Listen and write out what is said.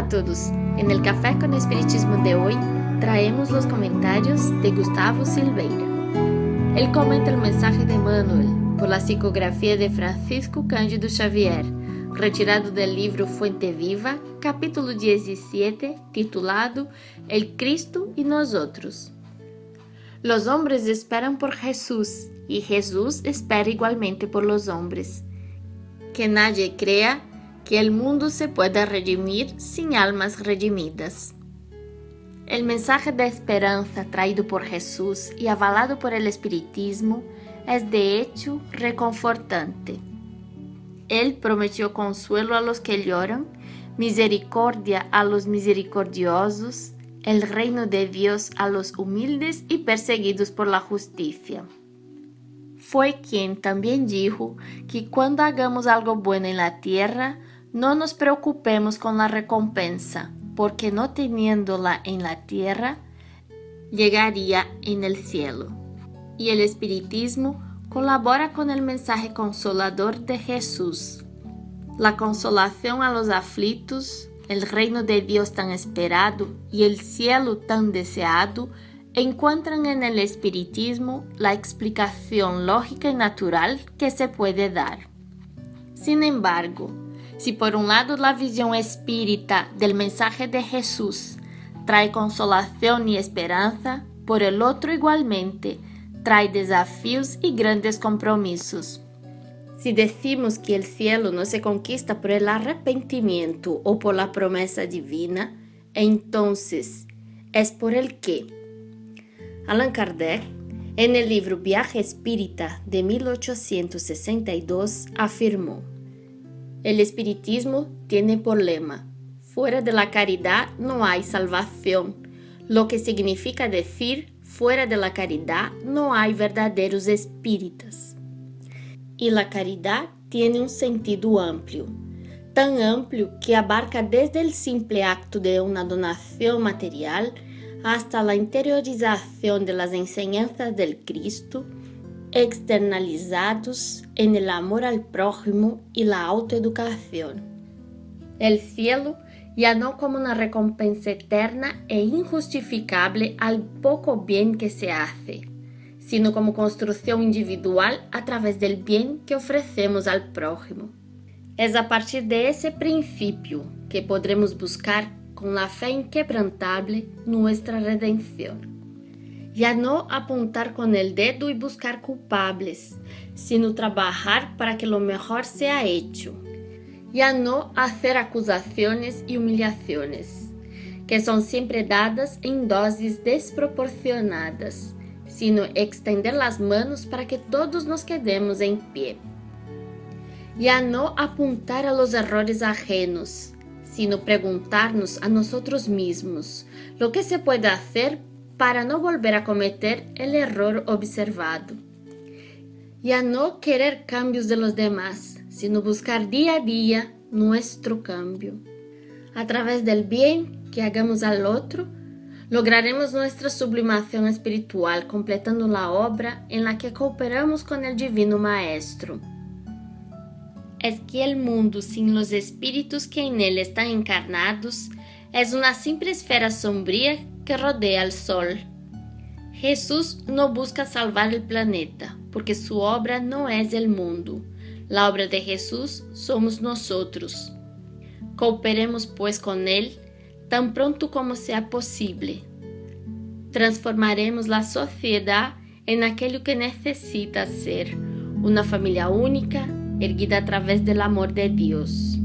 Hola a todos, en el Café con Espiritismo de hoy traemos los comentarios de Gustavo Silveira. Él comenta el mensaje de Manuel por la psicografía de Francisco Cândido Xavier, retirado del libro Fuente Viva, capítulo 17, titulado El Cristo y Nosotros. Los hombres esperan por Jesús y Jesús espera igualmente por los hombres. Que nadie crea que el mundo se pueda redimir sin almas redimidas. El mensaje de esperanza traído por Jesús y avalado por el espiritismo es de hecho reconfortante. Él prometió consuelo a los que lloran, misericordia a los misericordiosos, el reino de Dios a los humildes y perseguidos por la justicia. Fue quien también dijo que cuando hagamos algo bueno en la tierra, no nos preocupemos con la recompensa, porque no teniéndola en la tierra, llegaría en el cielo. Y el espiritismo colabora con el mensaje consolador de Jesús. La consolación a los aflitos, el reino de Dios tan esperado y el cielo tan deseado encuentran en el espiritismo la explicación lógica y natural que se puede dar. Sin embargo, si por un lado la visión espírita del mensaje de Jesús trae consolación y esperanza, por el otro igualmente trae desafíos y grandes compromisos. Si decimos que el cielo no se conquista por el arrepentimiento o por la promesa divina, entonces es por el qué. Allan Kardec, en el libro Viaje Espírita de 1862, afirmó: el espiritismo tiene por lema, fuera de la caridad no hay salvación, lo que significa decir, fuera de la caridad no hay verdaderos espíritas. Y la caridad tiene un sentido amplio, tan amplio que abarca desde el simple acto de una donación material hasta la interiorización de las enseñanzas del Cristo, externalizados en el amor al prójimo y la autoeducación. El cielo, ya no como una recompensa eterna e injustificable al poco bien que se hace, sino como construcción individual a través del bien que ofrecemos al prójimo. Es a partir de ese principio que podremos buscar con la fe inquebrantable nuestra redención. Ya no apuntar con el dedo y buscar culpables, sino trabajar para que lo mejor sea hecho. Ya no hacer acusaciones y humillaciones, que son siempre dadas en dosis desproporcionadas, sino extender las manos para que todos nos quedemos en pie. Ya no apuntar a los errores ajenos, sino preguntarnos a nosotros mismos lo que se puede hacer para no volver a cometer el error observado. Ya no querer cambios de los demás, sino buscar día a día nuestro cambio. A través del bien que hagamos al otro, lograremos nuestra sublimación espiritual, completando la obra en la que cooperamos con el Divino Maestro. Es que el mundo sin los espíritus que en él están encarnados es una simple esfera sombría que rodea al sol. Jesús no busca salvar el planeta, porque su obra no es el mundo. La obra de Jesús somos nosotros. Cooperemos, pues, con Él tan pronto como sea posible. Transformaremos la sociedad en aquello que necesita ser, una familia única, erguida a través del amor de Dios.